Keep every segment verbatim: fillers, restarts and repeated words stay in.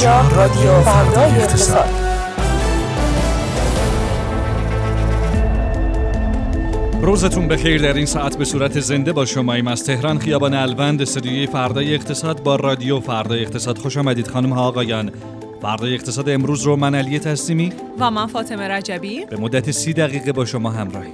اینجا رادیو فردای اقتصاد. روزتون بخیر. در این ساعت به صورت زنده با شماییم از تهران، خیابان الوند، استودیوی فردای اقتصاد با رادیو فردای اقتصاد. خوش آمدید خانم ها آقایان. فردای اقتصاد امروز رو من علیه تصدیمی و من فاطمه رجبی به مدت سی دقیقه با شما همراهیم.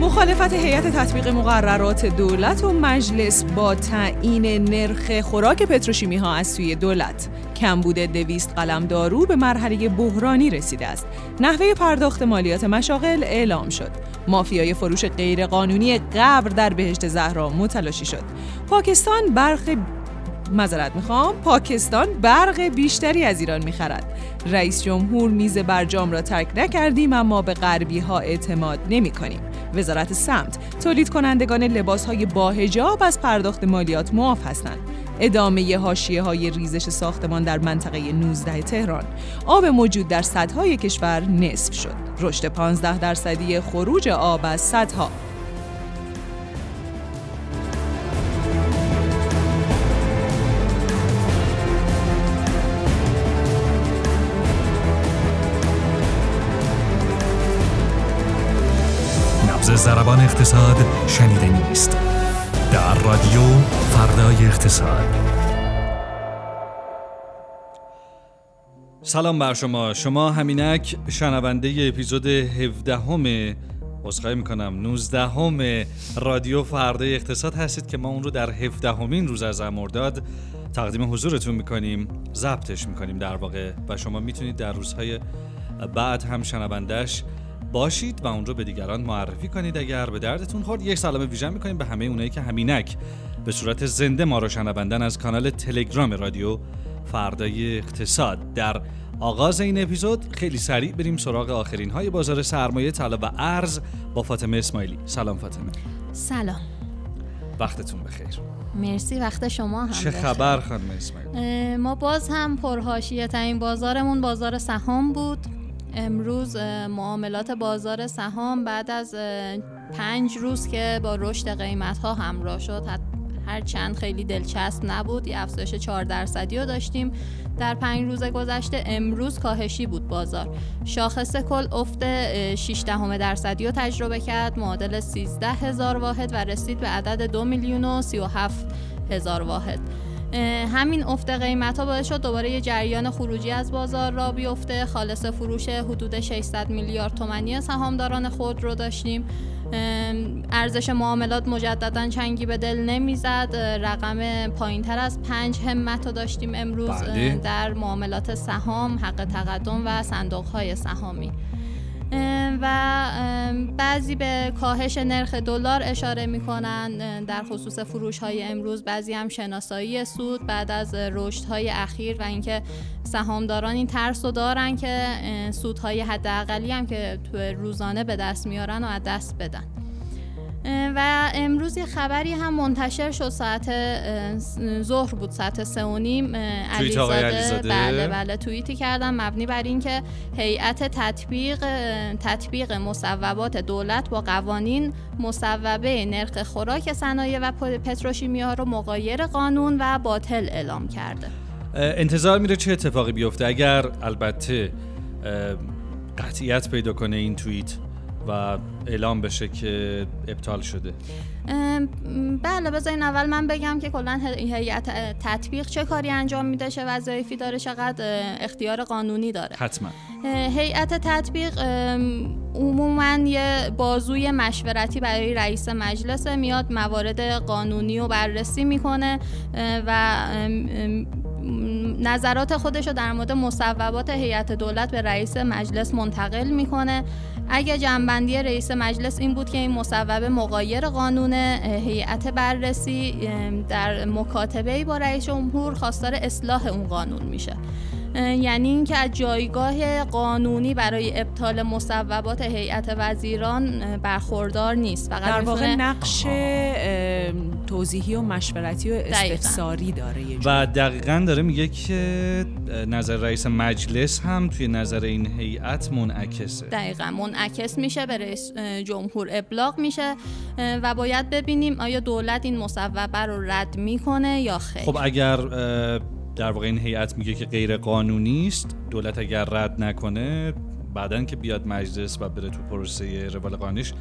مخالفت هیئت تطبیق مقررات دولت و مجلس با تعیین نرخ خوراک پتروشیمیها از سوی دولت. کمبود دویست قلم دارو به مرحله بحرانی رسیده است. نحوه پرداخت مالیات مشاغل اعلام شد. مافیای فروش غیرقانونی قبر در بهشت زهرا متلاشی شد. پاکستان برق معذرت میخوام پاکستان برق بیشتری از ایران میخرد. رئیس جمهور میز برجام را ترک نکردیم اما به غربی ها اعتماد نمی کنیم. وزارت سمت: تولید کنندگان لباس‌های باحجاب از پرداخت مالیات معاف هستند. ادامه حاشیه‌های ریزش ساختمان در منطقه نوزده تهران. آب موجود در سدهای کشور نصف شد. رشد پانزده درصدی خروج آب از سدها. زربان اقتصاد شنیده نیست در رادیو فردای اقتصاد. سلام بر شما. شما همینک شنونده اپیزود هفده همه بازخواهی میکنم نوزده همه رادیو فردای اقتصاد هستید که ما اون رو در هفده همین روز از مرداد تقدیم حضورتون میکنیم، ضبطش میکنیم در واقع، و شما میتونید در روزهای بعد هم شنوندش باشید و اون رو به دیگران معرفی کنید اگر به دردتون خورد. یک سلام ویژه می‌کنیم به همه اونایی که همینک به صورت زنده ما رو شنوندن از کانال تلگرام رادیو فردای اقتصاد. در آغاز این اپیزود خیلی سریع بریم سراغ آخرین های بازار سرمایه، طلا و ارز با فاطمه اسماعیلی. سلام فاطمه. سلام، وقتتون بخیر. مرسی، وقت شما هم. چه خبر خانم اسماعیلی؟ ما باز هم پرحاشیه ترین بازارمون بازار سهام بود. امروز معاملات بازار سهام بعد از پنج روز که با رشد قیمت‌ها همراه شد، هر چند خیلی دلچسب نبود. یه افزایش چهار درصدی رو داشتیم در پنج روز گذشته. امروز کاهشی بود بازار. شاخص کل افت شش دهم درصدی رو تجربه کرد، معادل سیزده هزار واحد و رسید به عدد دو میلیون و سی و هفت هزار واحد. همین افت قیمت ها باعث شد دوباره یه جریان خروجی از بازار را بیفته. خالص فروش حدود ششصد میلیارد تومانی سهامداران خود رو داشتیم. ارزش معاملات مجدداً چنگی به دل نمیزد. رقم پایینتر از پنج همت رو داشتیم امروز بلی. در معاملات سهام، حق تقدم و صندوق های سهامی. و بعضی به کاهش نرخ دلار اشاره میکنن در خصوص فروش های امروز، بعضی هم شناسایی سود بعد از رشد های اخیر و اینکه سهامداران این ترس رو دارن که سودهای حداقلی هم که تو روزانه به دست میارن و از دست بدن. و امروز یه خبری هم منتشر شد، ساعت ظهر بود، ساعت سه و نیم، علیزاده بله بله توییتی کردن مبنی بر این که هیئت تطبیق تطبیق مصوبات دولت با قوانین مصوبه نرخ خوراک صنایع و پتروشیمی‌ها رو مغایر قانون و باطل اعلام کرده. انتظار میره چه اتفاقی بیفته اگر البته قطعیت پیدا کنه این توییت و اعلام بشه که ابطال شده؟ بله، بذارین اول من بگم که کلا هیئت تطبیق چه کاری انجام میده، چه وظایفی داره، چقدر اختیار قانونی داره. حتما هیئت تطبیق عموما یه بازوی مشورتی برای رئیس مجلس، میاد موارد قانونی رو بررسی میکنه و نظرات خودش رو در مورد مصوبات هیئت دولت به رئیس مجلس منتقل میکنه. اگه جنبندی رئیس مجلس این بود که این مصوبه مغایر قانون، هیئت بررسی در مکاتبه‌ای با رئیس جمهور خواستار اصلاح اون قانون میشه. یعنی اینکه از جایگاه قانونی برای ابطال مصوبات هیئت وزیران برخوردار نیست، فقط در واقع نقش توضیحی و مشورتی و استفساری داره یه جور. و دقیقاً داره میگه که نظر رئیس مجلس هم توی نظر این هیئت منعکسه، دقیقاً منعکس میشه، به رئیس جمهور ابلاغ میشه و باید ببینیم آیا دولت این مصوبه رو رد میکنه یا خیر. خب اگر در واقع این هیئت میگه که غیر قانونی است، دولت اگر رد نکنه بعدن که بیاد مجلس و بره تو پروسه روال قانونیش،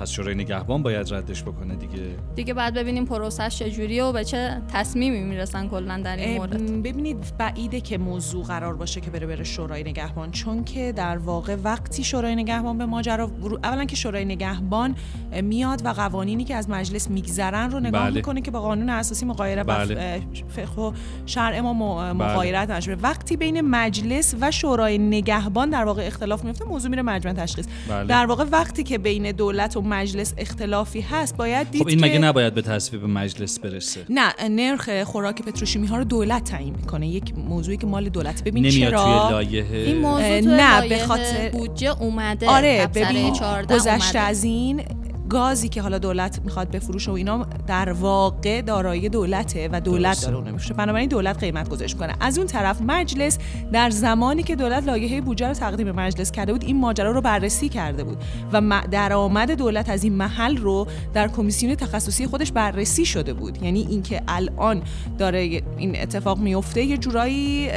پس شورای نگهبان باید ردش بکنه دیگه. دیگه بعد ببینیم پروسش چجوریه و به چه تصمیمی میرسن کلا در این مورد. ببینید بعیده که موضوع قرار باشه که بره بره شورای نگهبان، چون که در واقع وقتی شورای نگهبان به ماجرا، اولا که شورای نگهبان میاد و قوانینی که از مجلس میگذرن رو نگاه بله. میکنه که با قانون اساسی مغایره بله. و فقه و شرع ما مغایرت بله. نشه. وقتی بین مجلس و شورای نگهبان در واقع اختلاف میفته، موضوع میره مجمع تشخیص. بله. در واقع وقتی که بین دولت و مجلس اختلافی هست، باید دید خب این مگه نباید به تصویب مجلس برسه؟ نه، نرخ خوراک پتروشیمیها رو دولت تعیین میکنه، یک موضوعی که مال دولت. ببین چرا لایه این موضوع توی نه به خاطر بودجه اومده. آره ببین گذشته از این گازی که حالا دولت میخواد بفروشه و اینا در واقع دارایی دولته و دولت داره اونو میفروشه، بنابراین دولت قیمت گذاری کنه. از اون طرف مجلس در زمانی که دولت لایحه بودجه رو تقدیم مجلس کرده بود، این ماجرا رو بررسی کرده بود و درآمد دولت از این محل رو در کمیسیون تخصصی خودش بررسی شده بود. یعنی اینکه الان داره این اتفاق میفته یه جورایی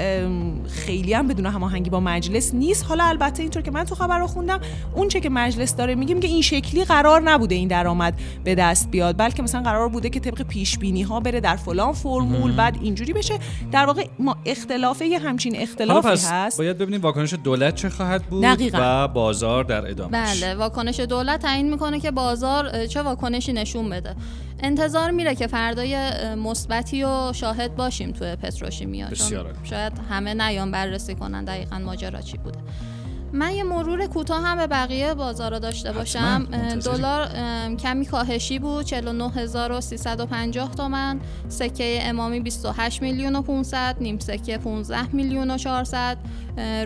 خیلی هم بدون هماهنگی با مجلس نیست. حالا البته اینطور که من تو خبر رو خوندم، اون چه که مجلس داره میگه میگه این شکلی قرار بوده این درآمد به دست بیاد، بلکه مثلا قرار بوده که طبق پیش بینی ها بره در فلان فرمول مم. بعد اینجوری بشه. در واقع ما اختلافه یه همچین اختلافی هست. باید ببینیم واکنش دولت چه خواهد بود دقیقا. و بازار در ادامهش. بله، واکنش دولت تعیین میکنه که بازار چه واکنشی نشون بده. انتظار میره که فردای مثبتی و شاهد باشیم توی پتروشیمیا، شاید همه نیان بررسی کنن دقیقاً ماجرا چی بوده. من یه مرور کوتاه هم به بقیه بازارا داشته باشم. دلار کمی کاهشی بود، چهل و نه هزار و سیصد و پنجاه تومان، سکه امامی بیست و هشت میلیون و پانصد، نیم سکه پانزده میلیون و چهارصد،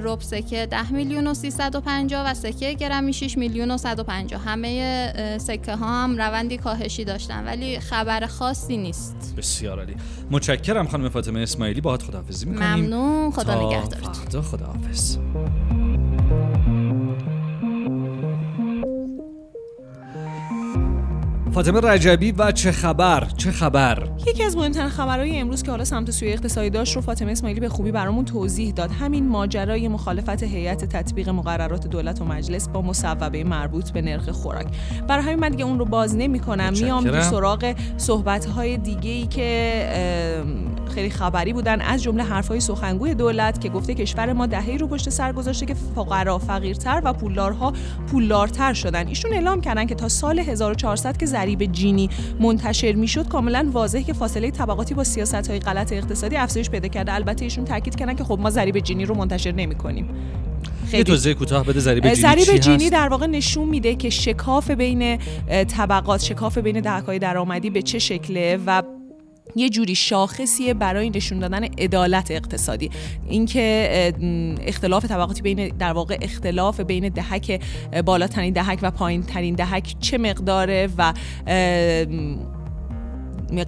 رب سکه ده میلیون و سیصد و پنجاه و سکه گرمی شش میلیون و صد و پنجاه. همه سکه ها هم روندی کاهشی داشتن، ولی خبر خاصی نیست. بسیار عالی، متشکرم خانم فاطمه اسماعیلی، باهات خداحافظی می‌کنیم. ممنون، خدا نگهدارت. خدا خداحافظ. فاطمه رجبی و چه خبر؟ چه خبر؟ یکی از مهمترین خبرهای امروز که حالا سمت سوی اقتصادی داشت رو فاطمه اسماعیلی به خوبی برامون توضیح داد، همین ماجرای مخالفت هیئت تطبیق مقررات دولت و مجلس با مصوبه مربوط به نرخ خوراک. برای همین من دیگه اون رو باز نمی‌کنم، میام تو سراغ صحبت‌های دیگه‌ای که خیلی خبری بودن، از جمله حرف‌های سخنگوی دولت که گفته کشور ما دهه‌ای رو پشت سر گذاشته که فقرا فقیرتر و پولدارها پولدارتر شدن. ایشون اعلام کردن که تا سال هزار و چهارصد که ضریب جینی منتشر میشد، کاملا واضحه که فاصله طبقاتی با سیاست‌های غلط اقتصادی افزایش پیدا کرده. البته ایشون تاکید کردن که خب ما ضریب جینی رو منتشر نمی‌کنیم. یه توضیح کوتاه بده ضریب جینی چی هست؟ ضریب جینی در واقع نشون میده که شکاف بین طبقات، شکاف بین دهک‌های درآمدی به چه شکله و یه جوری شاخصیه برای نشون دادن عدالت اقتصادی. اینکه اختلاف طبقاتی بین در واقع اختلاف بین دهک بالاترین دهک و پایین ترین دهک چه مقداره و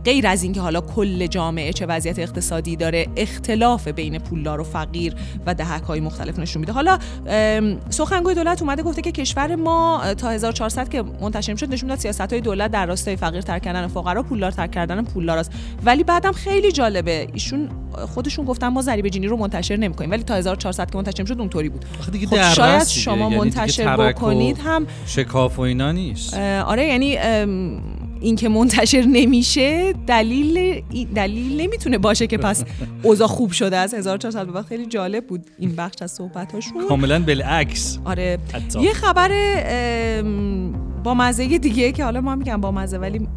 غیر از اینکه حالا کل جامعه چه وضعیت اقتصادی داره، اختلاف بین پولدار و فقیر و دهک‌های مختلف نشون میده. حالا سخنگوی دولت اومده گفته که کشور ما تا هزار و چهارصد که منتشر شد نشون داد سیاست‌های دولت در راستای فقیرتر کردن فقرا، پولدارتر کردن پولداراست. ولی بعدم خیلی جالبه، ایشون خودشون گفتن ما ضریب جینی رو منتشر نمی‌کنیم، ولی تا هزار و چهارصد که منتشر شد اونطوری بود. خب شاید شما منتشر بکنید هم شکاف و اینا نیست. آره، یعنی این که منتشر نمیشه دلیل دلیل نمیتونه باشه که پس اوضاع خوب شده از هزار و چهارصد به بعد. خیلی جالب بود این بخش از صحبتاشون، کاملا بالعکس. آره حتی. یه خبر با مزه دیگه که حالا ما میگم با مزه ولی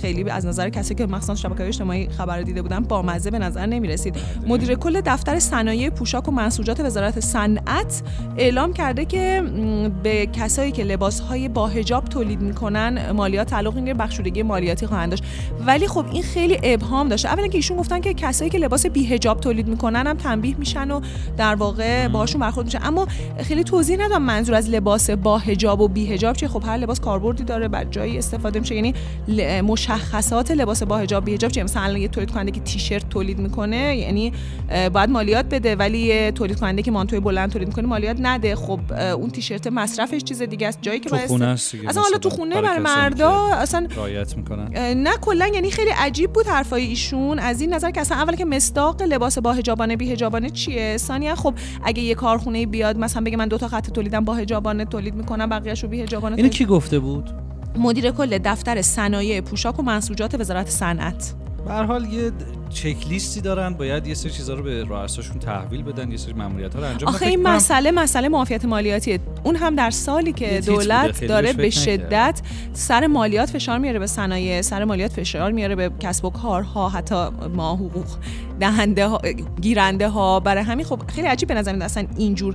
خیلی از نظر کسی که مثلا شبکه‌های اجتماعی خبر دیده بودن بامزه به نظر نمی‌رسید. مدیر کل دفتر صنایع پوشاک و منسوجات وزارت صنعت اعلام کرده که به کسایی که لباس‌های با حجاب تولید می‌کنن مالیات تعلق می‌گیره، بخشودگی مالیاتی خواهند داشت. ولی خب این خیلی ابهام داشت. اولا که ایشون گفتن که کسایی که لباس بی‌حجاب تولید می‌کنن هم تنبیه میشن و در واقع باهاشون برخورد میشه، اما خیلی توضیح ندادم منظور از لباس با حجاب و بی‌حجاب چیه. خب هر لباس کاربردی داره، بر جایی استفاده میشه. یعنی مشخصات لباس با حجاب بی‌حجاب چیه؟ مثلا یه تولید کننده که تیشرت تولید می‌کنه یعنی باید مالیات بده، ولی یه تولید کننده که مانتوی بلند تولید می‌کنه مالیات نده. خب اون تیشرت مصرفش چیز دیگه است، جایی که باید اصلا حالا تو خونه برای مردا اصلا رعایت می‌کنن نه کلا. یعنی خیلی عجیب بود حرفای ایشون از این نظر که اصلا اولا که مصداق لباس با حجابانه بی‌حجابانه چیه، ثانیا خب اگه یه کارخونه بیاد مثلا بگه من دو تا خط تولیدم با حجابانه تولید می‌کنم بقیه‌شو بی‌حجابانه. اینو کی گفته بود؟ مدیر کل دفتر صنایع پوشاک و منسوجات وزارت صنعت. به هر حال یه چک لیستی دارن، باید یه سری چیزا رو به رؤساشون تحویل بدن، یه سری ماموریت‌ها رو انجام بدن. آخه این مسئله مسئله معافیت مالیاتیه، اون هم در سالی که دولت داره به شدت سر مالیات فشار میاره به صنایع، سر مالیات فشار میاره به کسب و کارها، حتی ما حقوق دهنده ها، گیرنده ها. برای همین خب خیلی عجیب به نظر میاد اصلا اینجور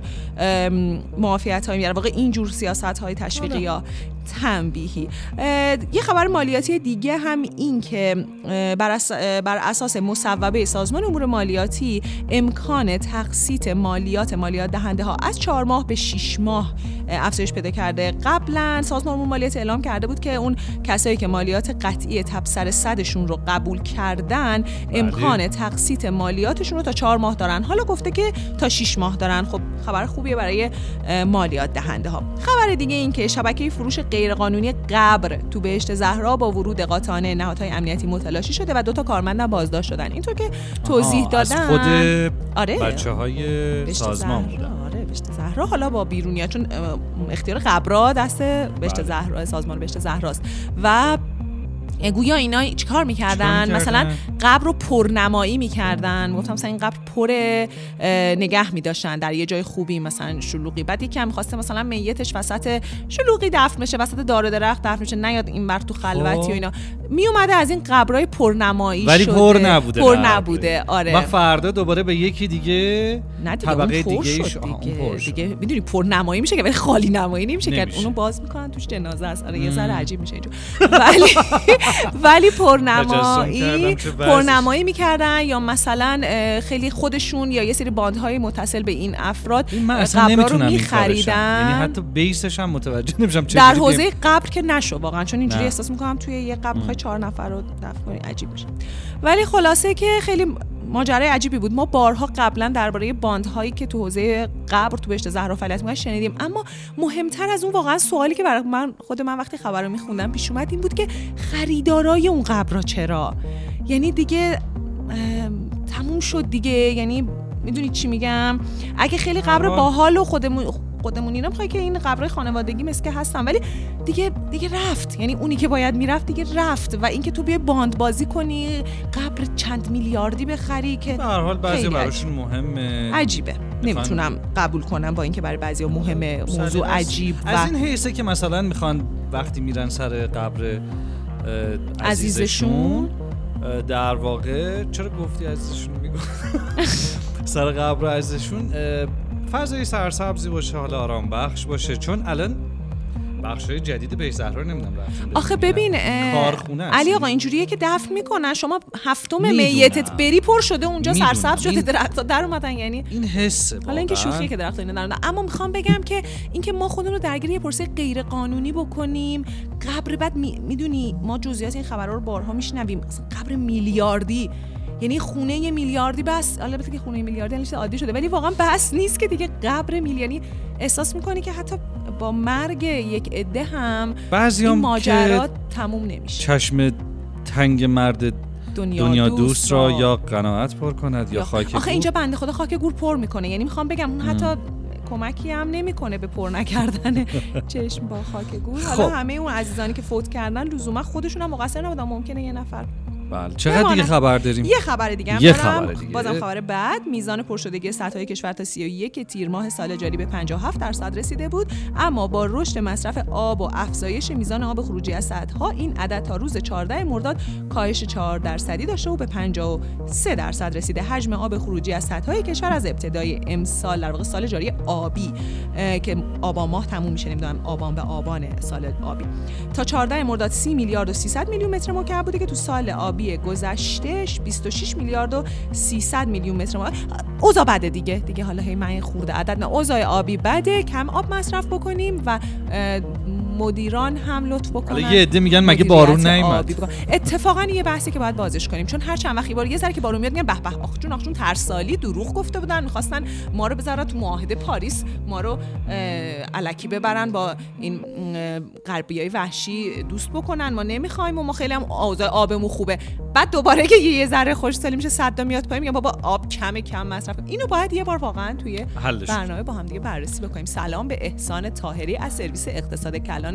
معافیت های میاره، واقعا اینجور سیاست های تشویقی یا تنبیهی. یه خبر مالیاتی دیگه هم این که بر بر اساس مصوبه سازمان امور مالیاتی امکان تقسیط مالیات مالیات دهنده ها از چهار ماه به شش ماه افزایش پیدا کرده. قبلا سازمان امور مالیات اعلام کرده بود که اون کسایی که مالیات قطعی تبصره صد شون رو قبول کردن امکان تقسیط مالیاتشون رو تا چهار ماه دارن، حالا گفته که تا شش ماه دارن. خب خبر خوبیه برای مالیات دهنده ها. خبر دیگه این که شبکه فروش غیرقانونی قبر تو بهشت زهرا با ورود قاطعانه نهادهای امنیتی متلاشی شده و دو تا کارمند بازداشت شدن. اینطور که توضیح دادن از خود آره. بچه‌های سازمان بودن. آره بهشت زهرا حالا با بیرونیا، چون اختیار قبرا دست بهشت زهرا، سازمان بهشت زهراست و گویا اینا چیکار میکردن؟ چی مثلا قبر رو پرنمایی میکردن، گفتم مثلا این قبر پر نگه میداشتن در یه جای خوبی مثلا شلوغی، بعد یکی هم خواسته مثلا میتش وسط شلوغی دفن بشه، وسط دار و درخت دفن بشه، نیاد این بر تو خلوتی و اینا. میومده از این قبرای پرنمایی ولی شده پر نبوده پر نبوده آره. ما فردا دوباره به یکی دیگه طبقه دیگه اش دیگه دیگه میدونی پرنمایی میشه که ولی خالی نمایی نمیشه که اونو باز میکنن توش جنازه است. آره یه ذره عجیب میشه اینجوری ولی ولی پرنمایی پرنمایی میکردن یا مثلا خیلی خودشون یا یه سری باندهای متصل به این افراد این قبرا رو میخریدن. یعنی حتی بیسش هم متوجه نمیشم در حوزه قبر که نشو واقعا، چون اینجوری احساس میکنم توی یه قبر میخوای چهار نفر رو دفن کنی، عجیب میشه. ولی خلاصه که خیلی ماجرای عجیبی بود. ما بارها قبلا درباره باندهایی که تو حوزه قبر تو بهشت زهرا فعالیت می‌کنن شنیدیم، اما مهمتر از اون واقعا سوالی که برای من خود من وقتی خبر رو می‌خوندم پیش اومد این بود که خریدارای اون قبرا چرا؟ یعنی دیگه تموم شد دیگه. یعنی میدونی چی میگم؟ اگه خیلی قبر باحال و خودمون خودمون اینا می‌خوای که این قبرای خانوادگی مسکه هستن، ولی دیگه دیگه رفت. یعنی اونی که باید میرفت دیگه رفت و اینکه تو بیای باند بازی کنی قبر چند میلیاردی بخری که به هر حال بعضی براشون مهمه، عجیبه. نمیتونم قبول کنم با اینکه برای بعضیا مهمه، موضوع عجیب و از این حیثه که مثلا میخوان وقتی میرن سر قبر عزیزشون در واقع چرا گفتی عزیزشون میگم سر قبر عزیزشون فضای سرسبزی باشه، حالا آرام بخش باشه، چون الان بخشای جدید بهشت زهرا نمیدونم رفتم. آخه ببین کارخونه علی آقا اینجوریه که دفن میکنن، شما هفتم میتت بری پر شده اونجا سرسبز شده، درخت در اومدن. یعنی این حس حالا اینکه شوخیه که درخت اینا درآمدن، اما میخوام بگم که اینکه ما خودمون رو درگیر یه پرسه غیر قانونی بکنیم قبر، بعد میدونی می ما جزئیات این خبرها رو بارها میشنویم، قبر میلیاردی یعنی خونه یه میلیاردی بس، البته که خونه میلیاردی الان عادی شده ولی واقعا بس نیست که دیگه قبر میلیاردی. احساس میکنی که حتی با مرگ یک عده هم این ماجرات تموم نمیشه. چشم تنگ مرد دنیا, دنیا دوست, دوست را یا قناعت پر کند یا خاک گور. آخه اینجا بنده خدا خاک گور پر میکنه، یعنی میخوام بگم اون حتی کمکی هم نمیکنه به پر نکردن چشم با خاک گور. حالا همه اون عزیزانی که فوت کردن لزوما خودشون هم مقصر نبودن، ممکنه یه نفر بله. چقدر دیگه خبر داریم؟ یه خبر دیگه هم دارم، بازم خبر بعد. میزان پرشدگی سطح‌های کشور تا سی و یک تیر ماه سال جاری به پنجاه و هفت درصد رسیده بود، اما با رشد مصرف آب و افزایش میزان آب خروجی از سطح‌ها این عدد تا روز چهاردهم مرداد کاهش چهار درصدی داشته و به پنجاه و سه درصد رسیده. حجم آب خروجی از سطح‌های کشور از ابتدای امسال، در واقع سال جاری آبی که آبان ماه تموم میشه، نمیدونم آبان به آبان سال آبی، تا چهاردهم مرداد سی میلیارد و سیصد میلیون متر مکعب بوده که تو سال آبی گذشتهش بیست و شش میلیارد و سیصد میلیون متر مکعب. اوضاع بده دیگه دیگه حالا هی من خورده عدد، نه اوضاع آبی بده، کم آب مصرف بکنیم و مدیران هم لطف بکنن. یه عده میگن مگه بارون نیومد. اتفاقا یه بحثی که باید بازش کنیم، چون هر چند وقت یه بار یه ذره که بارون میاد میگن به به آخ جون آخ جون ترسالی دروغ گفته بودن، می‌خواستن ما رو بذارن تو معاهده پاریس، ما رو الکی ببرن با این غربیای وحشی دوست بکنن، ما نمی‌خوایم و ما خیلی هم اوضاع آبمون خوبه. بعد دوباره که یه ذره خوشحالی میشه صدا میاد پایین میگن بابا آب کمه کم مصرف. اینو باید یه بار واقعا توی برنامه با هم دیگه بررسی بکنیم. سلام به احسان طاهری از سرویس اقتصاد کلان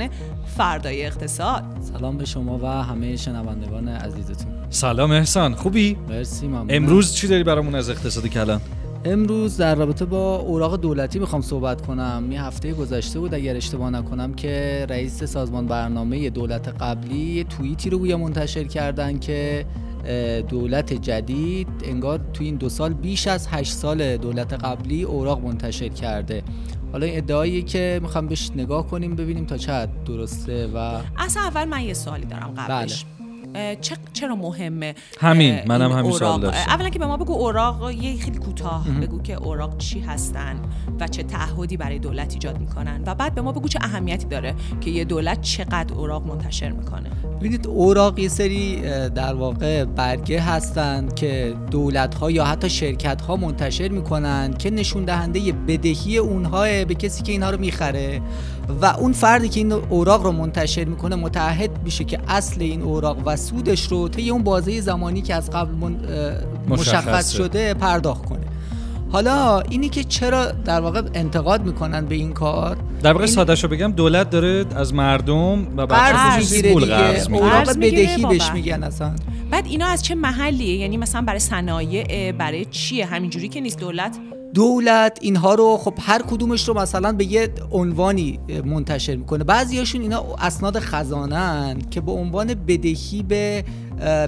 فردای اقتصاد. سلام به شما و همه شنوندگان عزیزتون. سلام احسان، خوبی؟ مرسی، ممنون. امروز چی داری برامون از اقتصاد کلان؟ امروز در رابطه با اوراق دولتی میخوام صحبت کنم. یه هفته گذشته بود اگر اشتباه نکنم که رئیس سازمان برنامه دولت قبلی توییتی رو گویا منتشر کردن که دولت جدید انگار تو این دو سال بیش از هشت سال دولت قبلی اوراق منتشر کرده. حالا این ادعاییه که میخوام بهش نگاه کنیم ببینیم تا چقدر درسته. و اصلا اول من یه سوالی دارم قبلش. بله. چه چرا مهمه؟ همین منم همین سوال داشتم. اولا که به ما بگو اوراق یه خیلی کوتاه بگو که اوراق چی هستن و چه تعهدی برای دولت ایجاد میکنن، و بعد به ما بگو چه اهمیتی داره که یه دولت چقدر اوراق منتشر میکنه. ببینید اوراق یه سری در واقع برگه هستن که دولت ها یا حتی شرکت ها منتشر میکنن که نشون دهنده بدهی اونها به کسی که اینها رو میخره، و اون فردی که این اوراق رو منتشر میکنه متعهد میشه که اصل این اوراق و سودش رو طی اون بازه زمانی که از قبل مشخص شده پرداخت کنه. حالا اینی که چرا در واقع انتقاد میکنن به این کار، در واقع ساده‌شو بگم دولت داره از مردم و بخشش پول قرض میگیره، اوراق بدهی بهش میگن اصلا. بعد اینا از چه محلیه؟ یعنی مثلا برای صنایع، برای چیه؟ همینجوری که نیست. دولت دولت اینها رو خب هر کدومش رو مثلا به یه عنوانی منتشر میکنه. بعضیاشون اینا اسناد خزانه‌اند که به عنوان بدهی به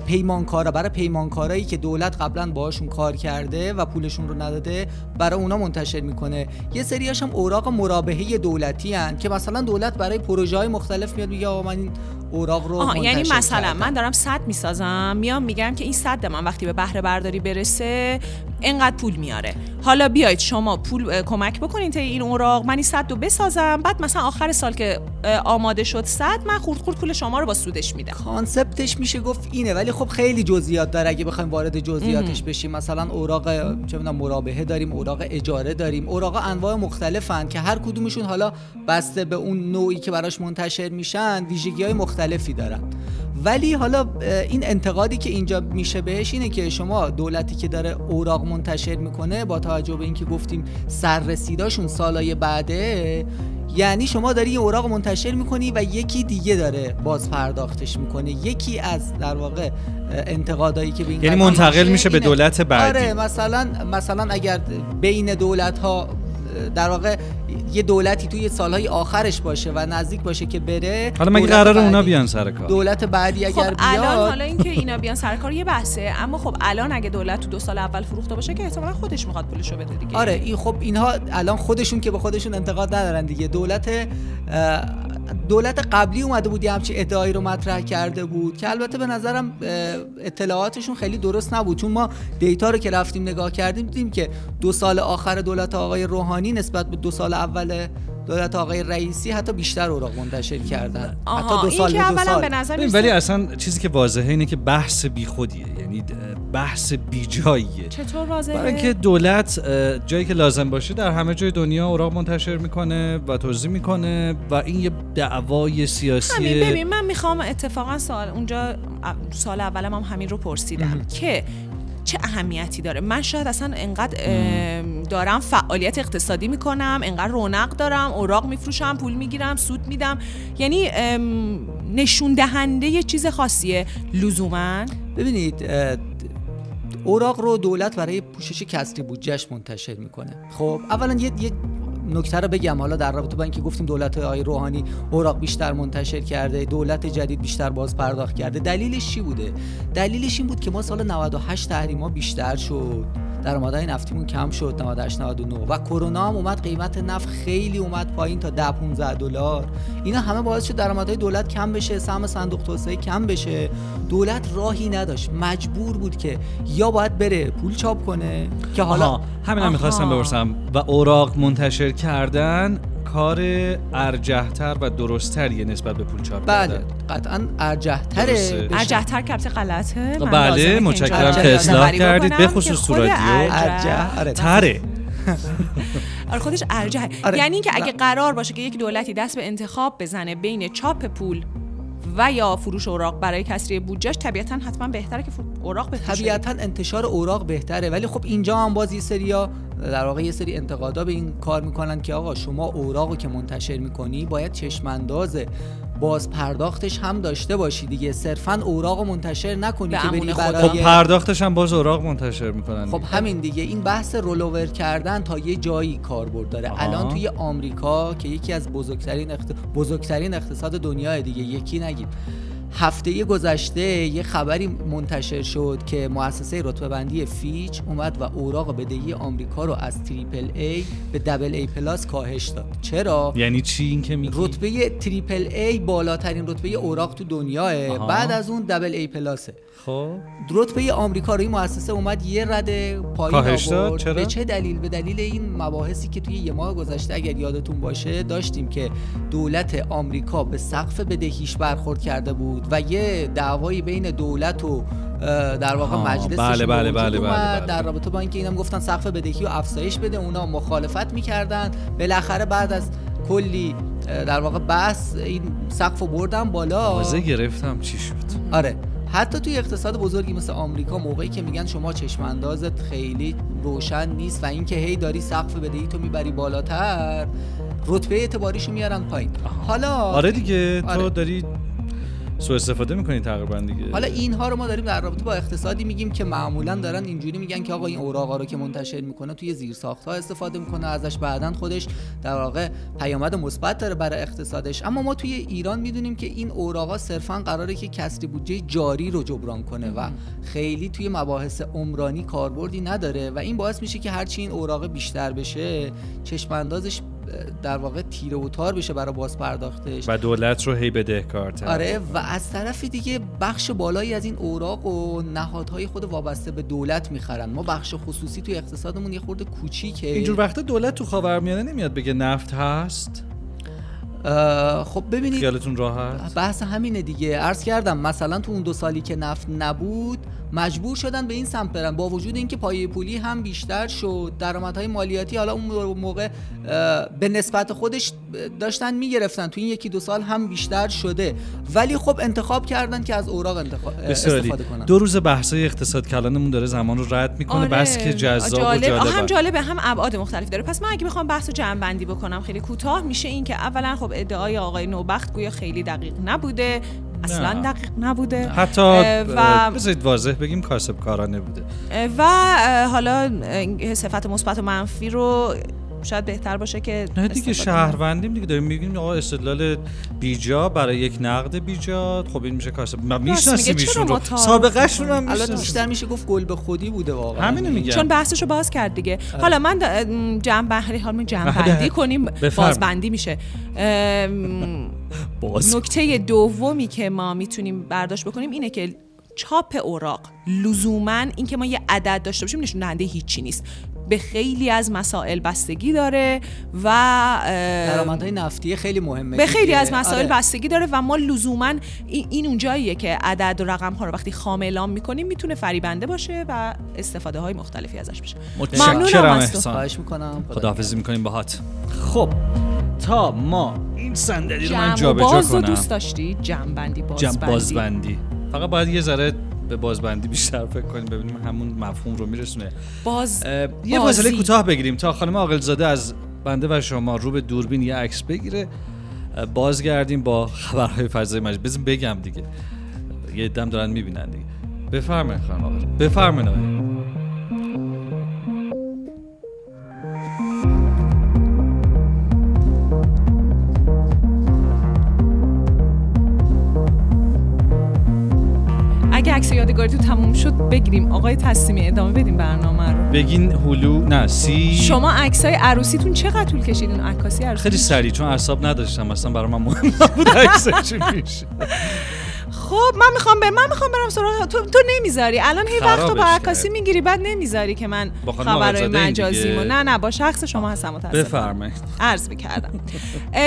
پیمانکارا، برای پیمانکارایی که دولت قبلا باهاشون کار کرده و پولشون رو نداده برای اونا منتشر میکنه. یه سریاش هم اوراق مرابحه دولتی ان که مثلا دولت برای پروژه‌های مختلف میاد میگه آقا من این اوراق رو منتشر کردم. یعنی مثلا کردم. من دارم سد میسازم، میام میگم که این سد من وقتی به بهره برداری برسه اینقدر پول میاره، حالا بیاید شما پول کمک بکنین تا این اوراق من این سد رو بسازم، بعد مثلا آخر سال که آماده شد سد من خورد خورد پول شما رو با سودش میدم. کانسپتش میشه گفت اینه، ولی خب خیلی جزئیات داره. اگه بخوایم وارد جزئیاتش بشیم مثلا اوراق چه می‌دونم مرابحه داریم، اوراق اجاره داریم، اوراق انواع مختلفن که هر کدومشون حالا بسته به اون نوعی که براش منتشر میشن ویژگی‌های مختلفی دارن. ولی حالا این انتقادی که اینجا میشه بهش اینه که شما دولتی که داره اوراق منتشر میکنه با توجه به اینکه گفتیم سررسیداشون سالهای بعده، یعنی شما داری این اوراق منتشر میکنی و یکی دیگه داره باز پرداختش میکنه. یکی از در واقع انتقادایی که به این یعنی منتقل میشه به دولت بعدی. آره مثلا مثلا اگر بین دولت ها در واقع یه دولتی توی سالهای آخرش باشه و نزدیک باشه که بره، حالا مگه قراره اونا بیان سر کار؟ دولت بعدی اگر خب بیاد، الان حالا اینکه اینا بیان سر کار یه بحثه، اما خب الان اگه دولت تو دو سال اول فروخته باشه که احتمالاً خودش میخواد پولشو بده دیگه. آره این خب اینها الان خودشون که به خودشون انتقاد ندارن دیگه. دولت دولت قبلی اومده بود همچین ادعایی رو مطرح کرده بود که البته به نظرم اطلاعاتشون خیلی درست نبود، چون ما دیتا رو که رفتیم نگاه کردیم دیدیم که دو سال آخر دولت آقای روحانی نسبت به دو سال اول دولت آقای رئیسی حتی بیشتر اوراق منتشر کردن. حتی دو سال به دو سال. به ولی اصلا چیزی که واضحه اینه که بحث بی خودیه، یعنی بحث بی جاییه. چطور واضحه؟ برای اینکه دولت جایی که لازم باشه در همه جای دنیا اوراق منتشر میکنه و توزیع میکنه و این یه دعوای سیاسی. همین ببین من میخوام اتفاقا سال اونجا سال اولم هم همین رو پرسیدم که چه اهمیتی داره؟ من شاید اصلا انقدر دارم فعالیت اقتصادی میکنم، انقدر رونق دارم، اوراق میفروشم، پول میگیرم، سود میدم، یعنی نشون دهنده یه چیز خاصیه لزوما؟ ببینید، اوراق رو دولت برای پوشش کسری بودجهش منتشر میکنه. خب اولا یه یه نکته رو بگم، حالا در رابطه با اینکه گفتیم دولت آقای روحانی اوراق بیشتر منتشر کرده، دولت جدید بیشتر باز پرداخت کرده، دلیلش چی بوده؟ دلیلش این بود که ما سال نود و هشت تحریما بیشتر شد، درآمدهای نفتیمون کم شد نود و هشت نود و نه و کرونا هم اومد، قیمت نفت خیلی اومد پایین تا ده پانزده دلار. اینا همه باعث شد درآمدهای دولت کم بشه، سهم صندوق توسعه کم بشه. دولت راهی نداشت، مجبور بود که یا باید بره پول چاپ کنه که حالا همین هم می‌خواستم بپرسم، و اوراق منتشر کردن کار ارجح‌تر و درست‌تریه نسبت به پول چاپ دادن؟ بله قطعاً ارجح‌تره. ارجح‌تر کلمه غلطه. بله متشکرم که اصلاح کردید، به خصوص رادیو ارجح‌تره. آره خودش ارجحه. یعنی اینکه اگه قرار باشه که یک دولتی دست به انتخاب بزنه بین چاپ پول و یا فروش اوراق برای کسری بودجهش، طبیعتاً حتما بهتره که اوراق بفروشه، طبیعتاً انتشار اوراق بهتره. ولی خب اینجا هم باز یه سریا در واقع یه سری انتقادا به این کار میکنن که آقا شما اوراقو که منتشر میکنی باید چشم‌انداز باز پرداختش هم داشته باشی دیگه، صرفاً اوراقو منتشر نکنی که بری برای خب پرداختش هم باز اوراق منتشر میکنن. خب همین دیگه، این بحث رولوور کردن تا یه جایی کاربرد داره. آه. الان توی آمریکا که یکی از بزرگترین اخت... بزرگترین اقتصاد دنیای دیگه، یکی نگیم، هفته گذشته یه خبری منتشر شد که مؤسسه رتبه بندی فیچ اومد و اوراق بدهی آمریکا رو از تریپل ای به دبل ای پلاس کاهش داد. چرا؟ یعنی چی این که میگی؟ رتبه تریپل ای بالاترین رتبه اوراق تو دنیاه، بعد از اون دبل ای پلاسه. خب رتبه آمریکا رو این مؤسسه اومد یه رده پایین آورد. به چه دلیل؟ به دلیل این مباحثی که توی یه ماه گذشته اگر یادتون باشه داشتیم که دولت آمریکا به سقف بدهیش برخورد کرده بود و یه دعوایی بین دولت و در واقع مجلسش بله بله بله بله در رابطه با اینکه اینا میگفتن سقف بدهی و افزایش بده، اونا مخالفت میکردن. بالاخره بعد از کلی در واقع بس این سقف رو بردن بالا، وازه گرفتم چی شد. آره حتی توی اقتصاد بزرگی مثل آمریکا موقعی که میگن شما چشم اندازت خیلی روشن نیست و اینکه هی داری سقف بدهی تو میبری بالاتر، رتبه اعتباریشو میارن پایین. حالا آره دیگه آره. تو داری سوء استفاده میکنی تقریبا دیگه. حالا اینها رو ما داریم در رابطه با اقتصادی میگیم که معمولا دارن اینجوری میگن که آقا این اوراقا رو که منتشر میکنه توی زیرساخت‌ها استفاده میکنه ازش، بعدن خودش در واقع پیامد مثبت داره برای اقتصادش. اما ما توی ایران میدونیم که این اوراقا صرفا قراره که کسری بودجه جاری رو جبران کنه و خیلی توی مباحث عمرانی کاربردی نداره و این باعث میشه که هرچی این اوراق بیشتر بشه چشم اندازش در واقع تیره و تار بشه برای باز پرداختش و دولت رو هی بدهکارتر. آره و از طرف دیگه بخش بالایی از این اوراق و نهادهای خود وابسته به دولت میخرن. ما بخش خصوصی توی اقتصادمون یه خورده کوچیکه. اینجور وقتا دولت تو خاورمیانه نمیاد بگه نفت هست. خب ببینید خیالتون راحت، بحث همینه دیگه. عرض کردم مثلا تو اون دو سالی که نفت نبود مجبور شدن به این سمت برن، با وجود اینکه پایه پولی هم بیشتر شد، درآمدهای مالیاتی حالا اون موقع به نسبت خودش داشتن میگرفتن، تو این یکی دو سال هم بیشتر شده، ولی خب انتخاب کردن که از اوراق انتخاب استفاده کنن. دو روز بحثای اقتصاد کلانمون داره زمان رو رد میکنه. آره. بس که جذاب و جالب، هم جالبه هم ابعاد مختلفی داره. پس من اگه بخوام بحثو جمع‌بندی بکنم خیلی کوتاه میشه این که اولا خب ادعای آقای نوبخت گویا خیلی دقیق نبوده، اصلا نه. دقیق نبوده، حتی و بذارید واضح بگیم کاسبکارانه بوده و حالا صفت مثبت و منفی رو شاید بهتر باشه که نه دیگه شهروندیم دیگه، داریم میگیم آقا استدلال بیجا برای یک نقد بیجا. خب این میشه کاسب، ما میشناسیم ایشون رو، سابقه شون هم میشناسیم. البته بیشتر میشه گفت گل به خودی بوده واقعا، همین میگم چون بحثشو باز کرد دیگه. آه. حالا من جمع بحری حال من جمع بندی کنیم، باز بندی میشه. باز نکته دومی که ما میتونیم برداشت بکنیم اینه که چاپ اوراق لزوماً این که ما یه عدد داشته باشیم نشون دهنده هیچی نیست، به خیلی از مسائل بستگی داره و درآمدهای نفتی خیلی مهمه، به خیلی از مسائل آره. بستگی داره و ما لزوماً این اونجاییه که عدد و رقم ها رو وقتی خام اعلام میکنیم میتونه فریبنده باشه و استفاده های مختلفی ازش بشه. متشکرم احسان، خواهش میکنم، خداحافظی میکنیم باهات. خب تا ما این صندلی رو من جابجا کنم، جمع باز دوست داشتی؟ جمع بندی باز بندی فقط باید یه ذره به بازبندی بیشتر فکر کنیم ببینیم همون مفهوم رو میرسونه. باز یه فاصله کوتاه بگیریم تا خانم آقازاده از بنده و شما رو به دوربین یه عکس بگیره، بازگردیم با خبرهای فضای مجازی. بزن بگم دیگه، یه دم دارن میبینن دیگه. بفرمایید خانم آقازاده، بفرمایید. اگه عکس یادگاریتون تموم شد بگیریم. آقای تحسیمی ادامه بدیم برنامه رو. بگین هلو نه سی. شما عکسای عروسیتون چقدر طول کشیدین؟ عکاسی عروسی خیلی سریع، چون اعصاب نداشتم، اصلا برای من مهم نبود عکس چی میشه. خب من میخوام به من میخوام برم سراغ تو. تو نمیذاری الان هی وقتو با عکاسی میگیری بعد نمیذاری که من خبرای مجازیمو. نه نه با شخص شما هستم متأسفانه. بفرمایید. عرض می‌کردم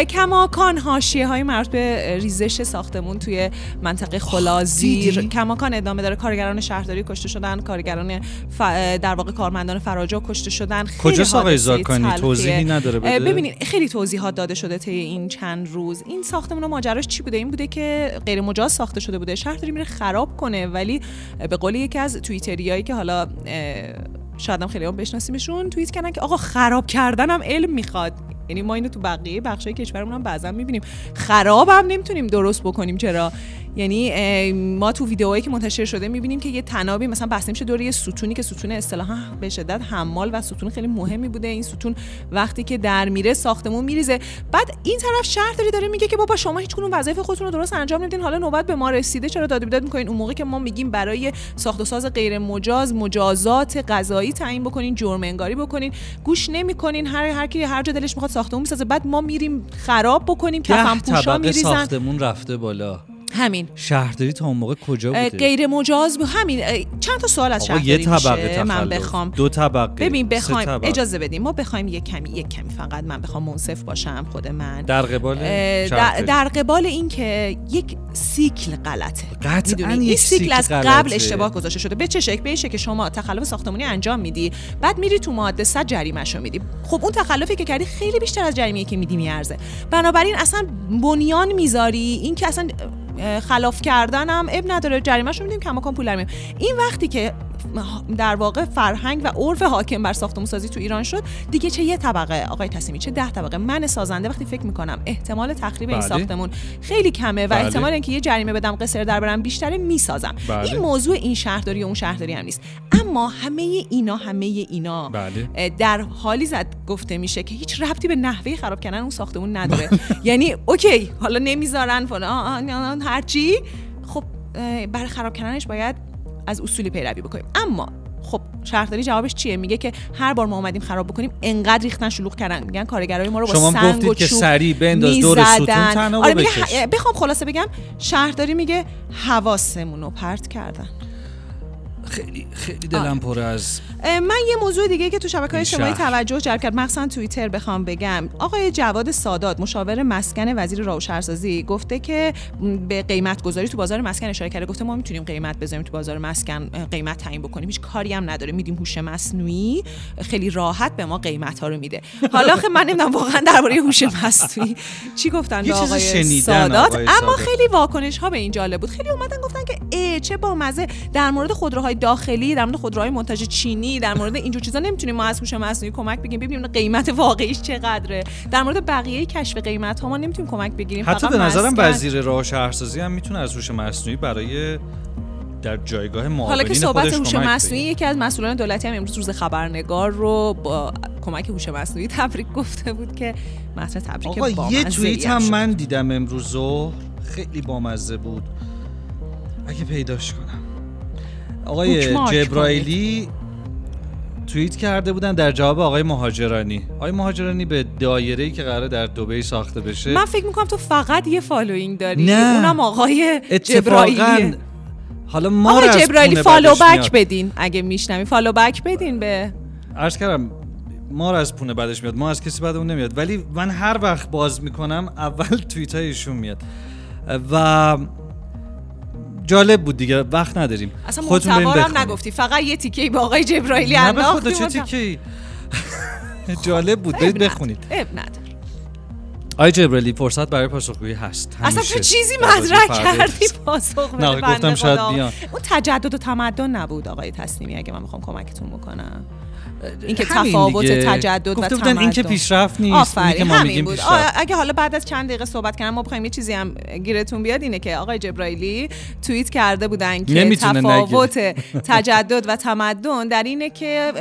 کماکان حاشیه‌های مربوط به ریزش ساختمون توی منطقه خلازیر کماکان ادامه داره. کارگران شهرداری کشته شدن، کارگران ف... در واقع کارمندان فراجا کشته شدن. کجا ساقایزار کنی توضیحی نداره بده. ببینید خیلی توضیحات داده شده طی این چند روز. این ساختمون ماجراش چی بوده؟ این بوده که غیر مجاز ساخته شده بوده، شهرداری میره خراب کنه، ولی به قول یکی از توییتریایی که حالا شاید هم خیلی هم بشناسیمشون توییت کردن که آقا خراب کردن هم علم میخواد. یعنی ما اینو تو بقیه بخشای کشورمون هم بعضا میبینیم، خراب هم نمیتونیم درست بکنیم. چرا؟ یعنی ما تو ویدئوهایی که منتشر شده میبینیم که یه تنابی مثلا بسته میشه دور یه ستونی که ستون اصطلاحا به شدت حمال و ستون خیلی مهمی بوده. این ستون وقتی که در میره ساختمون میریزه. بعد این طرف شهرداری داره میگه که بابا شما هیچکدوم وظایف خودتون رو درست انجام نمیدین، حالا نوبت به ما رسیده چرا داد بیداد میکنین؟ اون موقع که ما میگیم برای ساخت و ساز غیر مجاز مجازات قضایی تعیین بکنین، جرم انگاری بکنین، گوش نمیکنین. هر هر کی هر جا دلش میخواد ساختمون میسازه، بعد ما میریم خراب بکنیم، کفن پوشا میریزن. ساختمون رفته بالا. همین شهرداری تا اون موقع کجا بوده؟ غیر مجاز بود. همین چند تا سوال از شهرداری میشه. من بخوام دو طبقه ببین بخوایم اجازه بدیم ما بخوایم یک کمی یک کمی فقط من بخوام منصف باشم خود من در قبال در قبال این که یک سیکل غلطه. قطعاً این سیکل از قبل غلطه. اشتباه گذاشته شده. به چه شکل؟ به شکلی که شما تخلف ساختمانی انجام میدی، بعد میری تو ماده صد جریمه‌شو میدی. خب اون تخلفی که کردی خیلی بیشتر از جریمه‌ای که میدی میارزه. بنابراین اصلا بنیان میذاری این که اصلا خلاف کردن هم اب نداره، جریمه‌شو میدیم کماکان پول در میاریم. این وقتی که در واقع فرهنگ و عرف حاکم بر ساختمون سازی تو ایران شد دیگه، چه یه طبقه آقای تصمیمی چه ده طبقه، من سازنده وقتی فکر میکنم احتمال تخریب این ساختمون خیلی کمه و احتمال اینکه یه جریمه بدم قصر در برم بیشتره، میسازم. این موضوع این شهرداری و اون شهرداری هم نیست. اما همه اینا همه اینا بله. در حالی زد گفته میشه که هیچ ربطی به نحوه خراب کردن اون ساختمون نداره. یعنی اوکی حالا نمیذارن فلان هر چی، خب برای خراب کردنش باید از اصولی پیروی بکنیم. اما خب شهرداری جوابش چیه؟ میگه که هر بار ما اومدیم خراب بکنیم انقدر ریختن شلوغ کردن. میگن کارگرای ما رو با سنگ و چوب که سریع بنداز دور ستون تناب آره بکش. ه... بخوام خلاصه بگم شهرداری میگه حواسمون رو پرت کردن. خیلی خیلی دلم آره. پره از من یه موضوع دیگه که تو شبکه‌های اجتماعی توجه جلب کرد مخصوصا توییتر بخوام بگم، آقای جواد سادات مشاور مسکن وزیر راه و شهرسازی گفته که به قیمت گذاری تو بازار مسکن اشاره کرده. گفته ما میتونیم قیمت بذاریم تو بازار مسکن، قیمت تعیین بکنیم، هیچ کاری هم نداره، میدیم هوش مصنوعی خیلی راحت به ما قیمت‌ها رو میده. حالا خب من نمیدونم واقعا درباره هوش مصنوعی چی گفتن آقای سادات، اما خیلی واکنش‌ها به این جالب بود. خیلی اومدن گفتن که چه بامزه در مورد خودروهای داخلی، در مورد خودروهای منتج چینی، در مورد اینجور چیزا نمیتونیم ما از هوش مصنوعی کمک بگیریم ببینیم قیمت واقعیش چقدره. در مورد بقیه کشف قیمت ها ما نمیتونیم کمک بگیریم. حتی به نظرم وزیر راه و شهرسازی هم میتونه از هوش مصنوعی برای در جایگاه معاونین خودش کمک بگیره. حالا که صحبت هوش مصنوعی، یکی از مسئولان دولتی هم امروز روز خبرنگار رو با کمک هوش مصنوعی تبریک گفته بود که متن تبریک با آقا یه توییت هم من دیدم امروز ظهر خیلی بامزه بود اگه پیداش کنم. آقای جبرائیلی توییت کرده بودن در جواب آقای مهاجرانی. آقای مهاجرانی به دایره‌ای که قراره در دبی ساخته بشه. من فکر می‌کنم تو فقط یه فالوینگ داری. نه. اونم آقای جبرائیلیه. حالا ما آقای جبرائیلی فالو بک بدین اگه میشنوی، فالو بک بدین به. عرض کردم ما را از پونه بعدش میاد، ما از کسی بعدمون نمیاد، ولی من هر وقت باز میکنم اول توییتایشون میاد و جالب بود دیگه. وقت نداریم اصلا محتوارم نگفتی، فقط یه تیکه با آقای جبرائیلی انداختی. نه به خدا چه تیکه جالب بود، برید بخونید. اب ندار آقای جبرائیلی فرصت برای پاسخگویی هست. اصلا تو چیزی مطرح کردی پاسخ بده؟ نه گفتم شاید بیان. اون تجدد و تمدن نبود آقای تسلیمی اگه من بخوام کمکتون بکنم. این که تفاوت تجدد و تمدن. گفتم بودن این که پیشرفت نیست، این که ما میگیم پیشرفت. اگه حالا بعد از چند دقیقه صحبت کنم ما بخوایم یه چیزی هم گیرتون بیاد اینه که آقای جبرائیلی توییت کرده بودن که تفاوت تجدد و تمدن در اینه که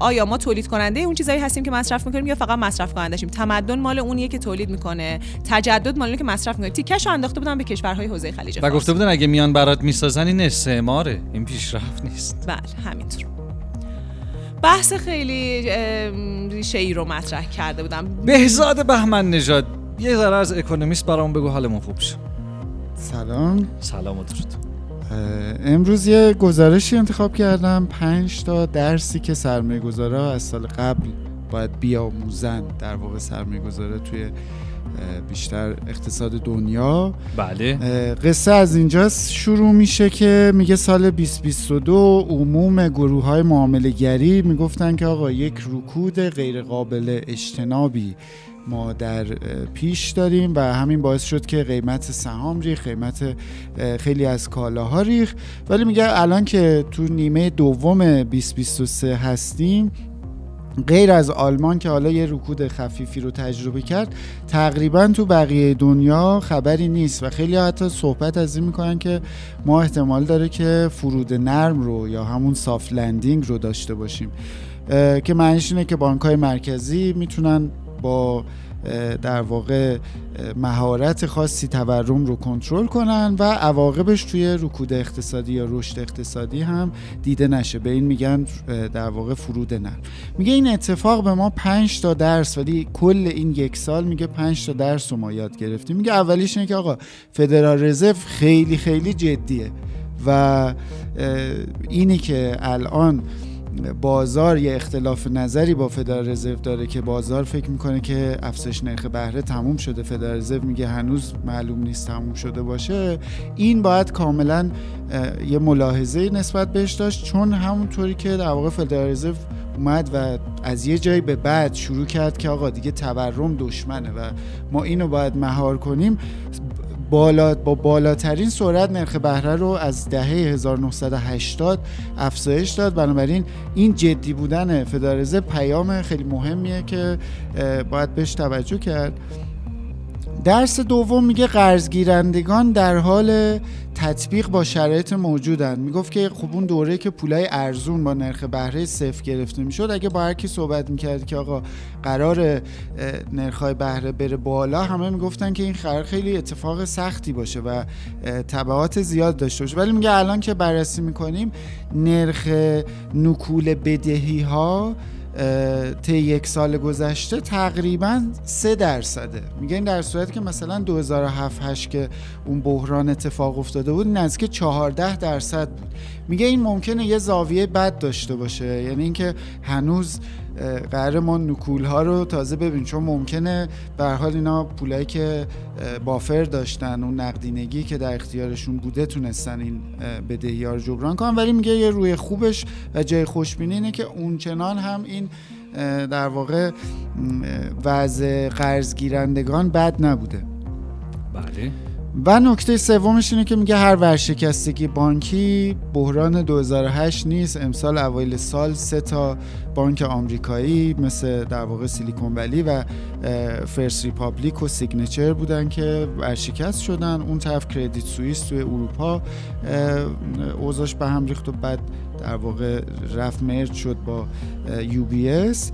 آیا ما تولید کننده اون چیزایی هستیم که مصرف می‌کنیم یا فقط مصرف کننده‌شیم. تمدن مال اونیه که تولید می‌کنه، تجدد مال اونیه که مصرف می‌کنه. تیکش رو انداخته بودن به کشورهای حوزه خلیج فارس و گفته بودن اگه میان برات می‌سازن این استعماره، این پیشرفت نیست. بله همینطور. بحث خیلی ریشه ای رو مطرح کرده بودم. بهزاد بهمن نژاد یه ذره از اکونومیست برام بگو حالمون خوب شه. سلام. سلام و درود. امروز یه گزارشی انتخاب کردم، پنج تا درسی که سرمایه‌گذارا از سال قبل باید بیاموزن، در واقع سرمایه‌گذارا توی بیشتر اقتصاد دنیا. بله. قصه از اینجاست شروع میشه که میگه سال بیست بیست و دو عموم گروه‌های معامله‌گری میگفتن که آقا یک رکود غیر قابل اجتنابی ما در پیش داریم و همین باعث شد که قیمت سهام ریخت، قیمت خیلی از کالاها ریخت. ولی میگه الان که تو نیمه دوم بیست بیست و سه هستیم، غیر از آلمان که حالا یه رکود خفیفی رو تجربه کرد، تقریبا تو بقیه دنیا خبری نیست و خیلی حتی صحبت از این میکنن که ما احتمال داره که فرود نرم رو یا همون سافت لندینگ رو داشته باشیم، که معنیش اینه که بانک‌های مرکزی میتونن با در واقع مهارت خاصی تورم رو کنترل کنن و عواقبش توی رکود اقتصادی یا رشد اقتصادی هم دیده نشه. به این میگن در واقع فرود نرم. میگه این اتفاق به ما پنج تا درس، ولی کل این یک سال میگه پنج تا درس رو ما یاد گرفتیم. میگه اولیش اینه که آقا فدرال رزرو خیلی خیلی جدیه و اینی که الان بازار یه اختلاف نظری با فدرال رزرو داره که بازار فکر میکنه که افزایش نرخ بهره تموم شده، فدرال رزرو میگه هنوز معلوم نیست تموم شده باشه. این باید کاملا یه ملاحظه نسبت بهش داشت، چون همونطوری که در واقع فدرال رزرو اومد و از یه جایی به بعد شروع کرد که آقا دیگه تورم دشمنه و ما اینو باید مهار کنیم، بالا با بالاترین سرعت نرخ بهره رو از دهه هزار و نهصد و هشتاد افزایش داد. بنابراین این جدی بودن فدرال رزرو پیام خیلی مهمیه که باید بهش توجه کرد. درس دوم میگه قرض گیرندگان در حال تطبیق با شرایط موجودن. میگفت که خب اون دوره که پولای ارزون با نرخ بهره صفر گرفته میشد، اگه با هر کی صحبت میکرد که آقا قرار نرخ‌های بهره بره بالا، همه میگفتن که این قرار خیلی اتفاق سختی باشه و تبعات زیاد داشته باشه. ولی میگه الان که بررسی میکنیم نرخ نکول بدهی‌ها تا یک سال گذشته تقریباً سه درصده. میگه این در صورتی که مثلا دو هزار و هفت هشت که اون بحران اتفاق افتاده بود نزدیک چهارده درصد بود. میگه این ممکنه یه زاویه بد داشته باشه، یعنی اینکه هنوز قرار ما نکول‌ها رو تازه ببینیم، چون ممکنه به هر حال اینا پولایی که بافر داشتن، اون نقدینگی که در اختیارشون بوده، تونستن این بدهی‌ها رو جبران کنن. ولی میگه یه روی خوبش و جای خوشبینی اینه که اونچنان هم این در واقع وضع قرض گیرندگان بد نبوده. بله. و نکته سومش اینه که میگه هر ورشکستگی بانکی بحران دو هزار و هشت نیست. امسال اوایل سال سه تا بانک آمریکایی مثل در واقع سیلیکون ولی و فرست ریپابلیک و سیگنچر بودن که ورشکست شدن. اون طرف کردیت سوئیس توی اروپا اوضاعش به هم ریخت و بعد در واقع رفت مرج شد با یو بی اس.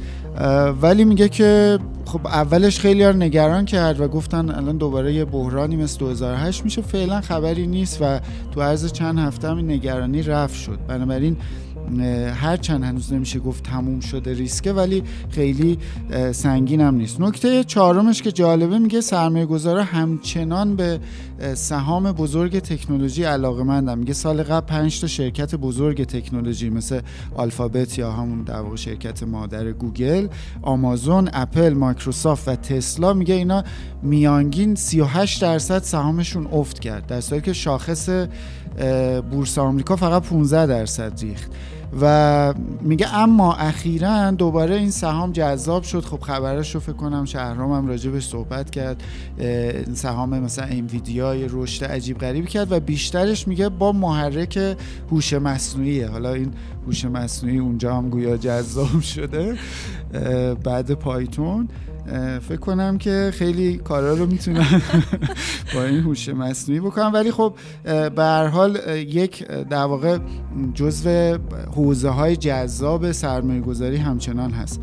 ولی میگه که خب اولش خیلی ها نگران کرد و گفتن الان دوباره یه بحرانی مثل دو هزار و هشت میشه، فعلا خبری نیست و تو عرض چند هفته هم این نگرانی رفع شد. بنابراین هرچند هنوز نمیشه گفت تموم شده ریسکه، ولی خیلی سنگین هم نیست. نکته چهارمش که جالبه، میگه سرمایه‌گذارا همچنان به سهام بزرگ تکنولوژی علاقه‌مندن. میگه سال قبل پنج تا شرکت بزرگ تکنولوژی مثل آلفابت یا همون در واقع شرکت مادر گوگل، آمازون، اپل، ماکروسافت و تسلا، میگه اینا میانگین سی و هشت درصد سهامشون افت کرد، در صورتی که شاخص بورس آمریکا فقط پانزده درصد ریخت. و میگه اما اخیراً دوباره این سهام جذاب شد. خب خبرش رو فکر کنم شهرام هم راجبش صحبت کرد، سهام مثلا انویدیا یه رشد عجیب غریب کرد و بیشترش میگه با محرک هوش مصنوعیه. حالا این هوش مصنوعی اونجا هم گویا جذاب شده بعد پایتون. فکر کنم که خیلی کارا رو میتونم با این هوش مصنوعی بکنم، ولی خب به هر حال یک در واقع جزو حوزه‌های جذاب سرمایه‌گذاری همچنان هست.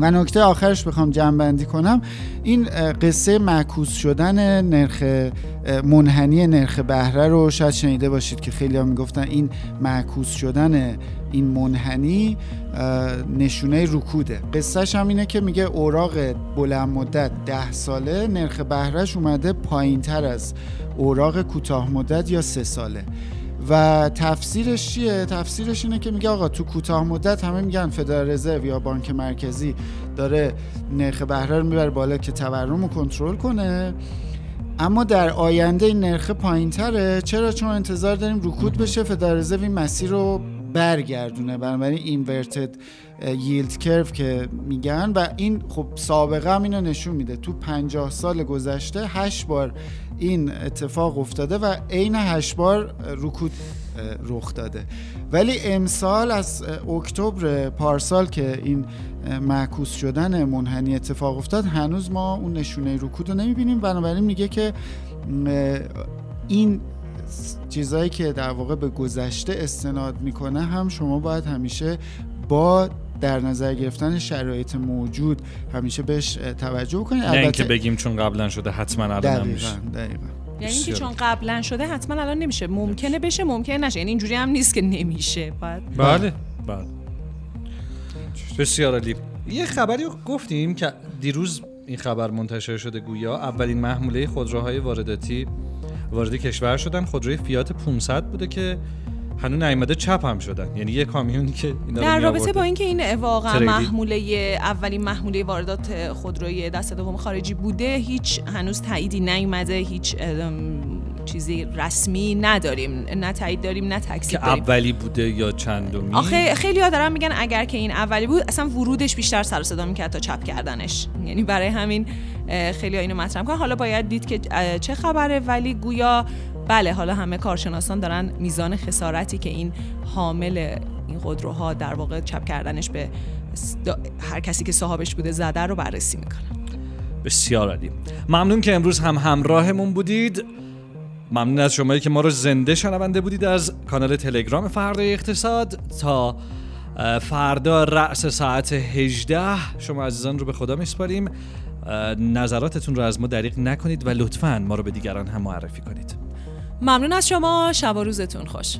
و نکته آخرش بخوام جمع‌بندی کنم، این قصه معکوس شدن نرخ منحنی نرخ بهره رو شاید شنیده باشید که خیلی‌ها میگفتن این معکوس شدن این منحنی نشونه رکوده. قصهش هم اینه که میگه اوراق بلند مدت ده ساله نرخ بهرهش اومده پایین‌تر از اوراق کوتاه مدت یا سه ساله. و تفسیرش چیه؟ تفسیرش اینه که میگه آقا تو کوتاه مدت همه میگن فدرال رزرو یا بانک مرکزی داره نرخ بهره رو میبره بالا که تورم رو کنترل کنه، اما در آینده این نرخ پایین‌تره. چرا؟ چون انتظار داریم رکود بشه، فدرال رزرو این مسیر رو برگردونه، بنابراین اینورتد ییلد کرو که میگن. و این خب سابقه هم اینو نشون میده، تو پنجاه سال گذشته هشت بار این اتفاق افتاده و عین هشت بار رکود رخ داده. ولی امسال از اکتبر پارسال که این معکوس شدن منحنی اتفاق افتاد هنوز ما اون نشونه رکود رو نمیبینیم. بنابراین میگه که این چیزایی که در واقع به گذشته استناد میکنه هم شما باید همیشه با در نظر گرفتن شرایط موجود همیشه بهش توجه کنید، نه اینکه بگیم چون قبلا شده حتما الان نمیشه. دقیقاً. یعنی اینکه چون قبلا شده حتما الان نمیشه، ممکنه بشه ممکنه نشه، یعنی اینجوری هم نیست که نمیشه. بعد بله بله بسیار عالی. یه خبری گفتیم که دیروز این خبر منتشر شده، گویا اولین محموله خودروهای وارداتی وارد کشور شدن، خودروی فیات پانصد بوده که هنوز نیامده چپ هم شدن. یعنی یه کامیونی که اینا در رابطه با اینکه این واقعا محموله اولین محموله واردات خودروی دست دوم خارجی بوده، هیچ هنوز تاییدی نیامده، هیچ چیزی رسمی نداریم، نه تایید داریم نه تکذیب داریم که اولی بوده یا چندمی. آخه خیلی‌ها دارن میگن اگر که این اولی بود اصلا ورودش بیشتر سر و صدا میکرد تا چپ کردنش، یعنی برای همین خیلی‌ها اینو مطرح می‌کنن. حالا باید دید که چه خبره، ولی گویا بله حالا همه کارشناسان دارن میزان خسارتی که این حامل این خودروها در واقع چپ کردنش به هر کسی که صاحبش بوده زده رو بررسی میکنن. بسیار عالی، ممنون که امروز هم همراهمون بودید. ممنون از شمایی که ما رو زنده شنونده بودید از کانال تلگرام فردای اقتصاد. تا فردا رأس ساعت هجده شما عزیزان رو به خدا میسپاریم. نظراتتون رو از ما دریغ نکنید و لطفاً ما رو به دیگران هم معرفی کنید. ممنون از شما، شب و روزتون خوش.